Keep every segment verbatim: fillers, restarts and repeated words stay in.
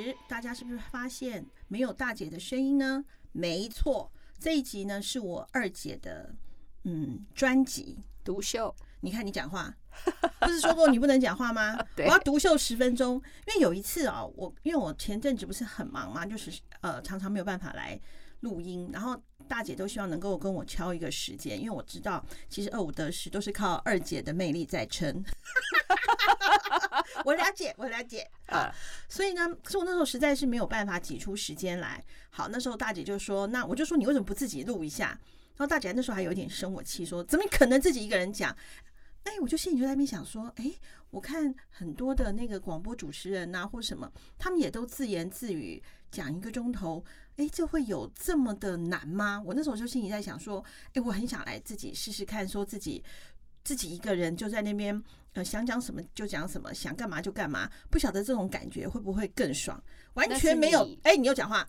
时大家是不是发现没有大姐的声音呢？没错，这一集呢是我二姐的嗯专辑独秀。你看你讲话不是说过你不能讲话吗？我要独秀十分钟。因为有一次啊、哦，我因为我前阵子不是很忙嘛，就是呃常常没有办法来录音，然后大姐都希望能够跟我敲一个时间，因为我知道其实二五得十都是靠二姐的魅力在撑。我了解，我了解啊。所以呢，可是我那时候实在是没有办法挤出时间来。好，那时候大姐就说：“那我就说你为什么不自己录一下？”然后大姐那时候还有点生我气，说：“怎么可能自己一个人讲？”哎，我就心里就在那边想说，哎，我看很多的那个广播主持人啊，或什么，他们也都自言自语讲一个钟头，哎，这会有这么的难吗？我那时候就心里在想说，哎，我很想来自己试试看，说自己自己一个人就在那边，呃，想讲什么就讲什么，想干嘛就干嘛，不晓得这种感觉会不会更爽？完全没有，哎，你又讲话，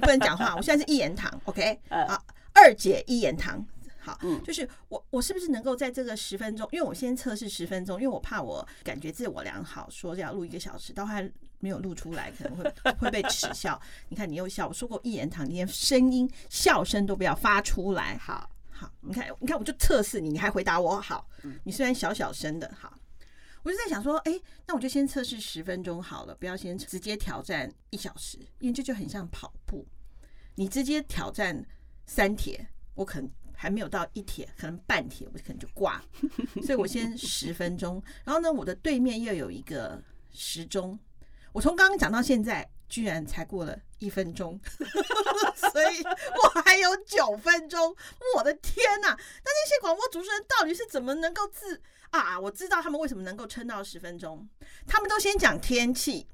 不能讲话，我现在是一言堂 ，OK？ 好，二姐一言堂。好，就是我我是不是能够在这个十分钟，因为我先测试十分钟，因为我怕我感觉自我良好，说要录一个小时，到还没有录出来，可能会会被耻笑。你看你又笑，我说过一言堂，你连声音笑声都不要发出来。好，好，你看，你看，我就测试你，你还回答我好，你虽然小小声的，好，我就在想说，哎、欸，那我就先测试十分钟好了，不要先直接挑战一小时，因为这就很像跑步，你直接挑战三铁，我可能。还没有到一铁，可能半铁，我可能就挂，所以我先十分钟。然后呢，我的对面又有一个时钟，我从刚刚讲到现在，居然才过了一分钟，所以我还有九分钟。我的天哪、啊！那那些广播主持人到底是怎么能够自啊？我知道他们为什么能够撑到十分钟，他们都先讲天气。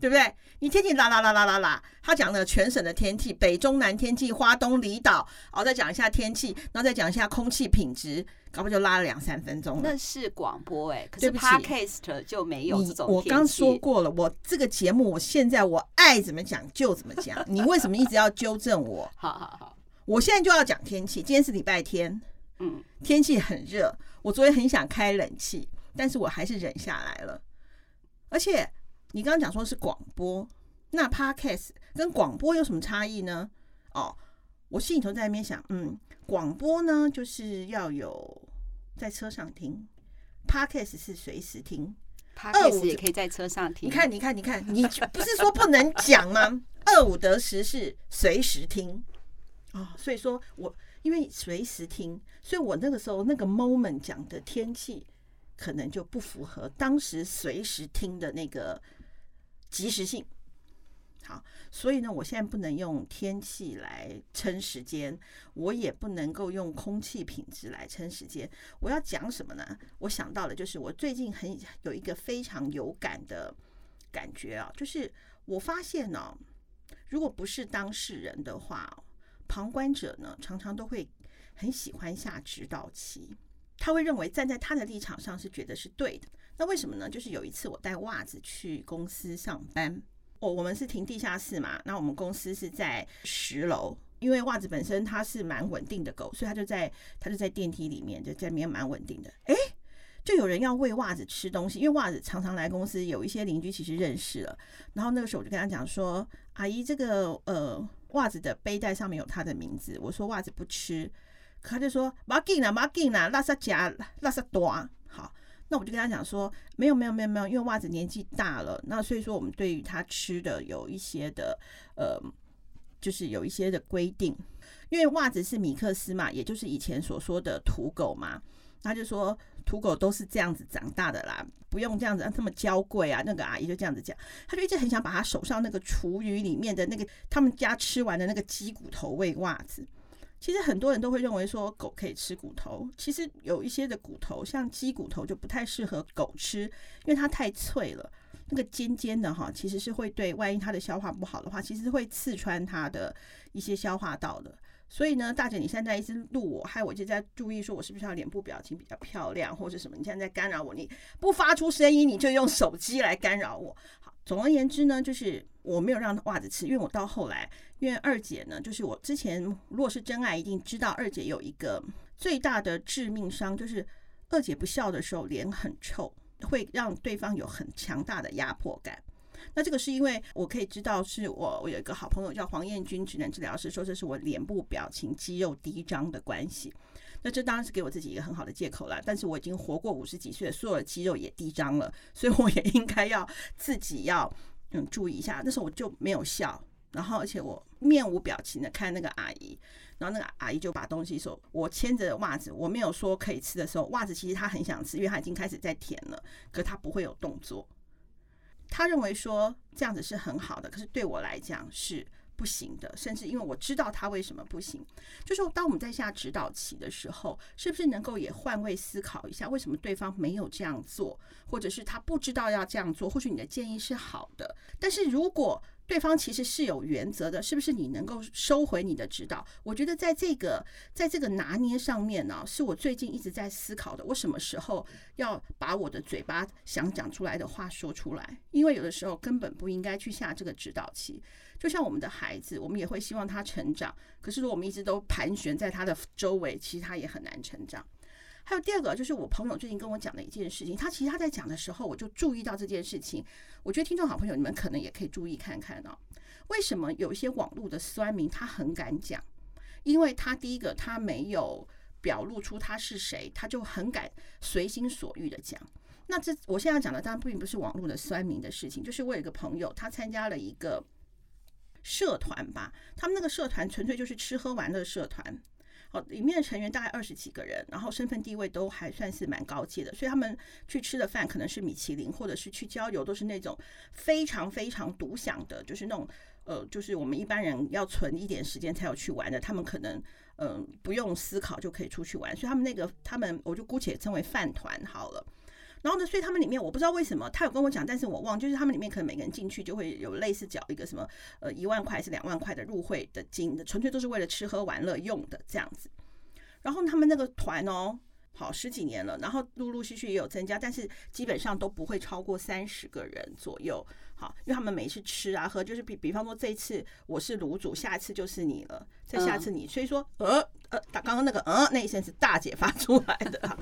对不对？你天气啦啦啦啦啦啦，他讲了全省的天气，北中南天气，花东离岛，哦，再讲一下天气，然后再讲一下空气品质，搞不好就拉了两三分钟了。那是广播哎、欸，可是 podcast 就没有这种天气。我刚说过了，我这个节目，我现在我爱怎么讲就怎么讲。你为什么一直要纠正我？好好好，我现在就要讲天气。今天是礼拜天，嗯，天气很热，我昨天很想开冷气，但是我还是忍下来了，而且。你刚刚讲说是广播，那 podcast 跟广播有什么差异呢？哦，我心里头在那边想，嗯，广播呢就是要有在车上听 ，podcast 是随时听 ，podcast 也可以在车上听。你看，你看，你看，你不是说不能讲吗？二五得十是随时听哦，所以说我因为随时听，所以我那个时候那个 moment 讲的天气可能就不符合当时随时听的那个。及时性，好，所以呢，我现在不能用天气来撑时间，我也不能够用空气品质来撑时间。我要讲什么呢？我想到了，就是我最近很有一个非常有感的感觉啊，就是我发现呢、啊，如果不是当事人的话，旁观者呢常常都会很喜欢下指导棋，他会认为站在他的立场上是觉得是对的。那为什么呢？就是有一次我带袜子去公司上班，哦，我们是停地下室嘛，那我们公司是在十楼，因为袜子本身它是蛮稳定的狗，所以它就在它就在电梯里面，就在里面蛮稳定的。哎，就有人要喂袜子吃东西，因为袜子常常来公司，有一些邻居其实认识了。然后那个时候我就跟他讲说：“阿姨，这个呃袜子的背带上面有他的名字。”我说：“袜子不吃。”可他就说：“不要紧啦，不要紧啦，垃圾夹，垃圾大。”好。那我就跟他讲说，没有没有没有没有，因为袜子年纪大了，那所以说我们对于他吃的有一些的呃，就是有一些的规定，因为袜子是米克斯嘛，也就是以前所说的土狗嘛，他就说土狗都是这样子长大的啦，不用这样子这么娇贵啊。那个阿姨就这样子讲，他就一直很想把他手上那个厨余里面的那个他们家吃完的那个鸡骨头喂袜子。其实很多人都会认为说狗可以吃骨头，其实有一些的骨头，像鸡骨头就不太适合狗吃，因为它太脆了，那个尖尖的哈，其实是会对，万一它的消化不好的话，其实会刺穿它的一些消化道的。所以呢，大姐你现在一直录我，害我就在注意说我是不是要脸部表情比较漂亮或者什么，你现在在干扰我，你不发出声音，你就用手机来干扰我。好，总而言之呢，就是我没有让袜子吃，因为我到后来，因为二姐呢，就是我之前如果是真爱，一定知道二姐有一个最大的致命伤，就是二姐不笑的时候脸很臭，会让对方有很强大的压迫感。那这个是因为我可以知道是我我有一个好朋友叫黄燕君，职能治疗师，说这是我脸部表情肌肉低张的关系。那这当然是给我自己一个很好的借口啦，但是我已经活过五十几岁，所有的肌肉也低张了，所以我也应该要自己要嗯注意一下。那时候我就没有笑，然后而且我面无表情的看那个阿姨，然后那个阿姨就把东西说，我牵着袜子，我没有说可以吃的时候，袜子其实她很想吃，因为她已经开始在舔了，可她不会有动作。她认为说这样子是很好的，可是对我来讲是不行的，甚至因为我知道她为什么不行。就是当我们在下指导棋的时候，是不是能够也换位思考一下，为什么对方没有这样做，或者是他不知道要这样做，或许你的建议是好的，但是如果对方其实是有原则的，是不是你能够收回你的指导？我觉得在这个在这个拿捏上面呢、啊，是我最近一直在思考的。我什么时候要把我的嘴巴想讲出来的话说出来？因为有的时候根本不应该去下这个指导棋。就像我们的孩子，我们也会希望他成长，可是如果我们一直都盘旋在他的周围，其实他也很难成长。还有第二个，就是我朋友最近跟我讲的一件事情，他其实他在讲的时候我就注意到这件事情，我觉得听众好朋友你们可能也可以注意看看哦。为什么有一些网络的酸民他很敢讲？因为他第一个他没有表露出他是谁，他就很敢随心所欲的讲。那这我现在讲的当然并不是网络的酸民的事情，就是我有一个朋友他参加了一个社团吧，他们那个社团纯粹就是吃喝玩乐社团哦，里面的成员大概二十几个人，然后身份地位都还算是蛮高阶的，所以他们去吃的饭可能是米其林，或者是去郊游都是那种非常非常独享的，就是那种呃，就是我们一般人要存一点时间才有去玩的，他们可能嗯、呃、不用思考就可以出去玩，所以他们那个他们我就姑且称为饭团好了。然后呢，所以他们里面我不知道为什么，他有跟我讲，但是我忘，就是他们里面可能每个人进去就会有类似缴一个什么呃一万块还是两万块的入会的金的，纯粹都是为了吃喝玩乐用的这样子。然后他们那个团哦，好十几年了，然后陆陆续续也有增加，但是基本上都不会超过三十个人左右。好，因为他们每次吃啊喝，就是比比方说这一次我是卤煮，下一次就是你了，再下次你，嗯、所以说呃呃，刚刚那个呃那一声是大姐发出来的、啊。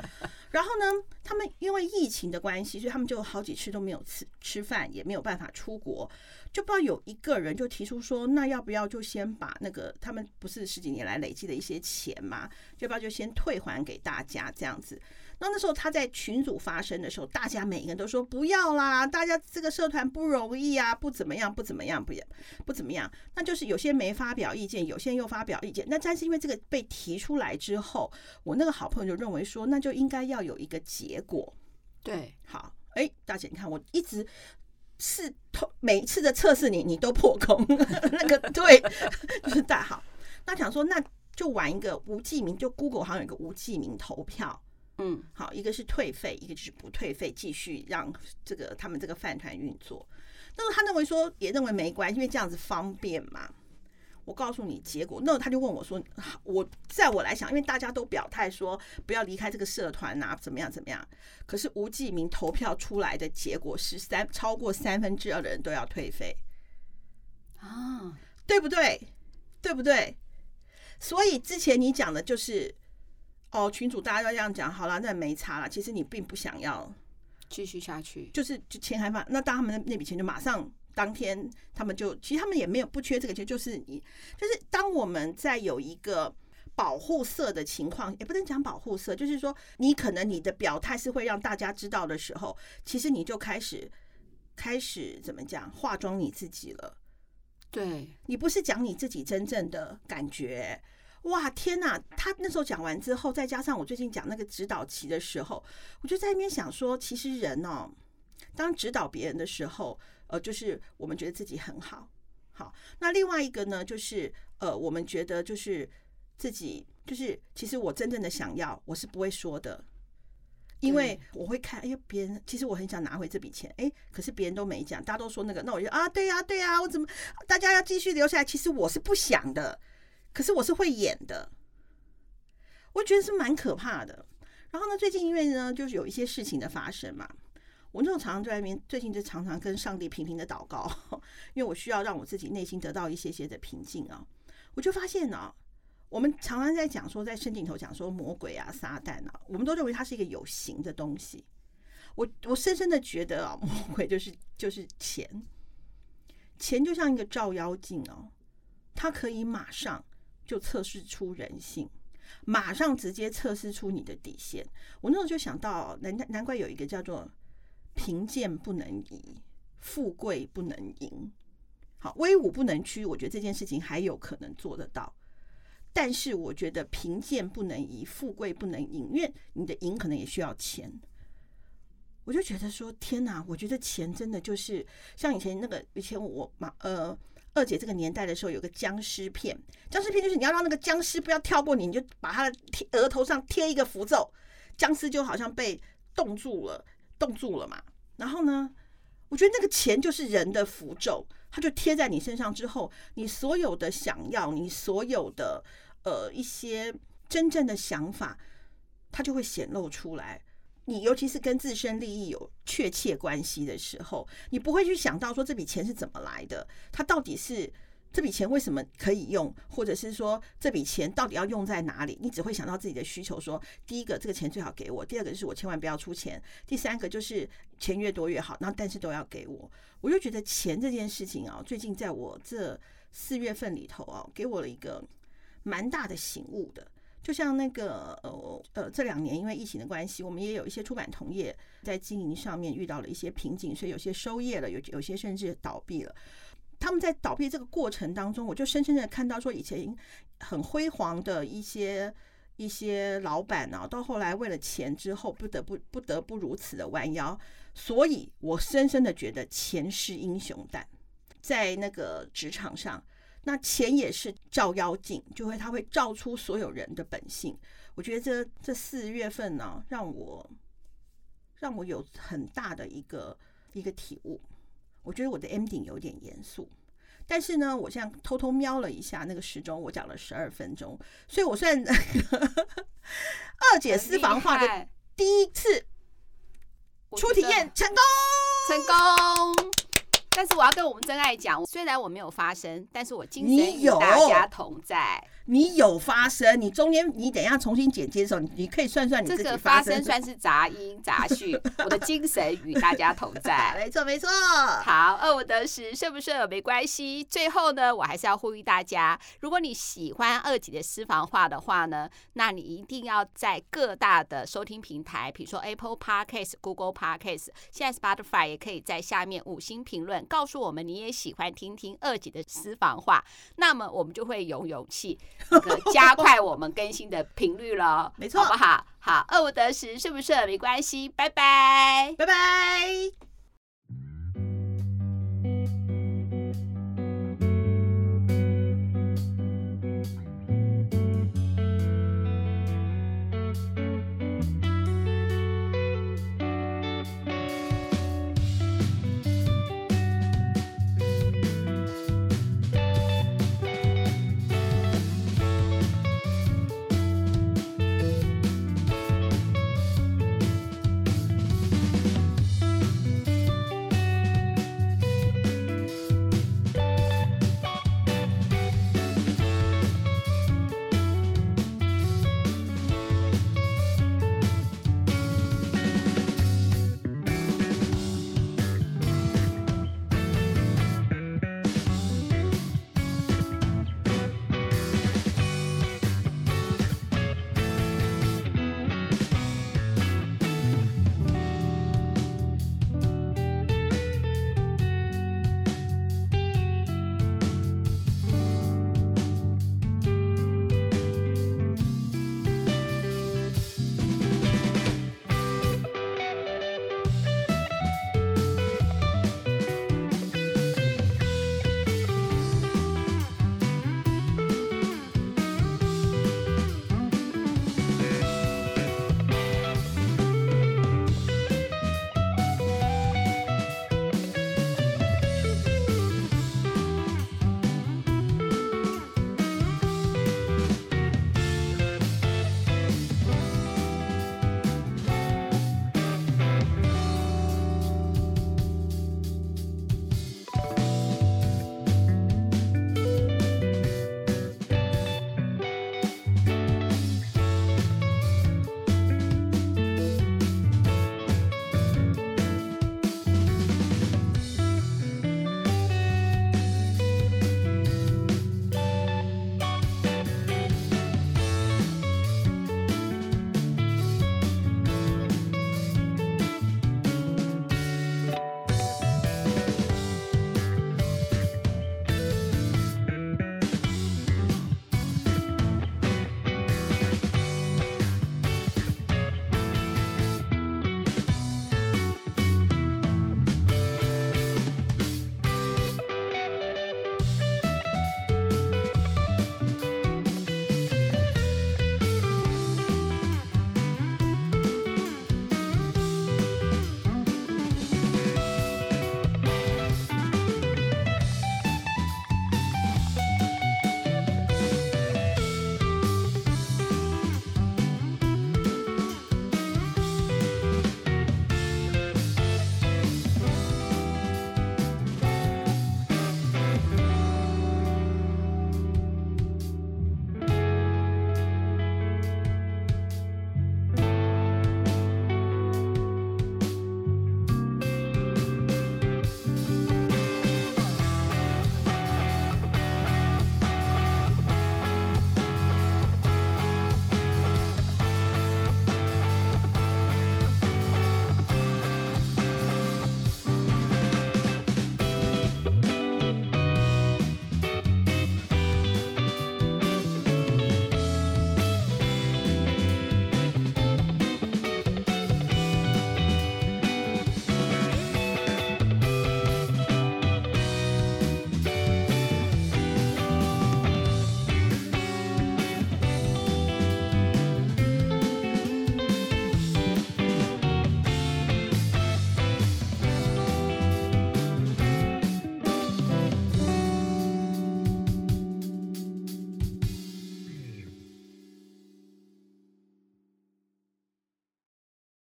然后呢，他们因为疫情的关系，所以他们就好几次都没有吃吃饭，也没有办法出国。就不知道有一个人就提出说，那要不要就先把那个他们不是十几年来累积的一些钱嘛，要不要就先退还给大家这样子？那那时候他在群组发声的时候，大家每一个人都说不要啦，大家这个社团不容易啊，不怎么样，不怎么样，不不怎么样。那就是有些没发表意见，有些又发表意见。那但是因为这个被提出来之后，我那个好朋友就认为说，那就应该要有一个结果。对，好，哎、欸，大姐，你看我一直是每一次的测试你，你都破功，那个对，就是大好。那想说，那就玩一个无记名，就 Google 好像有一个无记名投票，嗯，好，一个是退费，一个就是不退费，继续让这个他们这个饭团运作。那时候他认为说，也认为没关系，因为这样子方便嘛。我告诉你结果，那他就问我说，我在我来想，因为大家都表态说不要离开这个社团啊，怎么样怎么样，可是无记名投票出来的结果是三超过三分之二的人都要退费啊，对不对？对不对？所以之前你讲的就是哦，群主大家要这样讲好了，那没差了。其实你并不想要继续下去，就是就钱还放，那当他们那笔钱就马上。当天他们就其实他们也没有不缺这个钱，就是你就是当我们在有一个保护色的情况，也不能讲保护色，就是说你可能你的表态是会让大家知道的时候，其实你就开始开始怎么讲化妆你自己了。对，你不是讲你自己真正的感觉。哇天哪！他那时候讲完之后，再加上我最近讲那个指导期的时候，我就在那边想说，其实人哦，当指导别人的时候。呃，就是我们觉得自己很好，好。那另外一个呢，就是呃，我们觉得就是自己就是，其实我真正的想要，我是不会说的，因为我会看，哎呦，别人其实我很想拿回这笔钱，哎，可是别人都没讲，大家都说那个，那我就啊，对呀、啊，对呀、啊，我怎么大家要继续留下来？其实我是不想的，可是我是会演的，我觉得是蛮可怕的。然后呢，最近因为呢，就是有一些事情的发生嘛。我那种常常在那边，最近就常常跟上帝频频的祷告，因为我需要让我自己内心得到一些些的平静啊。我就发现啊，我们常常在讲说，在圣经头讲说魔鬼啊、撒旦啊，我们都认为它是一个有形的东西。我我深深的觉得啊，魔鬼就是就是钱，钱就像一个照妖镜哦，它可以马上就测试出人性，马上直接测试出你的底线。我那时候就想到，难难怪有一个叫做贫贱不能移，富贵不能淫。好，威武不能屈，我觉得这件事情还有可能做得到。但是我觉得贫贱不能移，富贵不能淫，因为你的淫可能也需要钱。我就觉得说，天哪！我觉得钱真的就是像以前那个，以前我呃二姐这个年代的时候，有个僵尸片，僵尸片就是你要让那个僵尸不要跳过你，你就把他的额头上贴一个符咒，僵尸就好像被冻住了，冻住了嘛。然后呢，我觉得那个钱就是人的符咒，它就贴在你身上之后，你所有的想要，你所有的呃一些真正的想法，它就会显露出来。你尤其是跟自身利益有确切关系的时候，你不会去想到说这笔钱是怎么来的，它到底是这笔钱为什么可以用，或者是说这笔钱到底要用在哪里。你只会想到自己的需求，说第一个这个钱最好给我，第二个就是我千万不要出钱，第三个就是钱越多越好，然后但是都要给我。我就觉得钱这件事情啊，最近在我这四月份里头啊，给我了一个蛮大的醒悟的。就像那个呃呃，这两年因为疫情的关系，我们也有一些出版同业在经营上面遇到了一些瓶颈，所以有些收业了，有有些甚至倒闭了。他们在倒闭这个过程当中，我就深深的看到说，以前很辉煌的一些一些老板啊，到后来为了钱之后，不得不不得不如此的弯腰。所以我深深的觉得钱是英雄蛋，在那个职场上。那钱也是照妖镜，就会它会照出所有人的本性。我觉得这这四月份呢、啊，让我让我有很大的一个一个体悟。我觉得我的 ending 有点严肃，但是呢，我现在偷偷瞄了一下那个时钟，我讲了十二分钟，所以我算二姐私房话的第一次初体验成功，成功。但是我要跟我们真爱讲，虽然我没有发声，但是我精神与大家同在。你有发声，你中间你等一下重新剪接的时候，你可以算算你自己发声。这个发声算是杂音杂讯，我的精神与大家同在。没错没错。好，二五得十，顺不顺耳没关系。最后呢，我还是要呼吁大家，如果你喜欢二姐的私房话的话呢，那你一定要在各大的收听平台，比如说 Apple Podcast、Google Podcast， 现在 Spotify 也可以在下面五星评论。告诉我们你也喜欢听听二姐的私房话，那么我们就会有勇气加快我们更新的频率了，没错，好不好？好，二五得十，顺不顺没关系，拜拜，拜拜。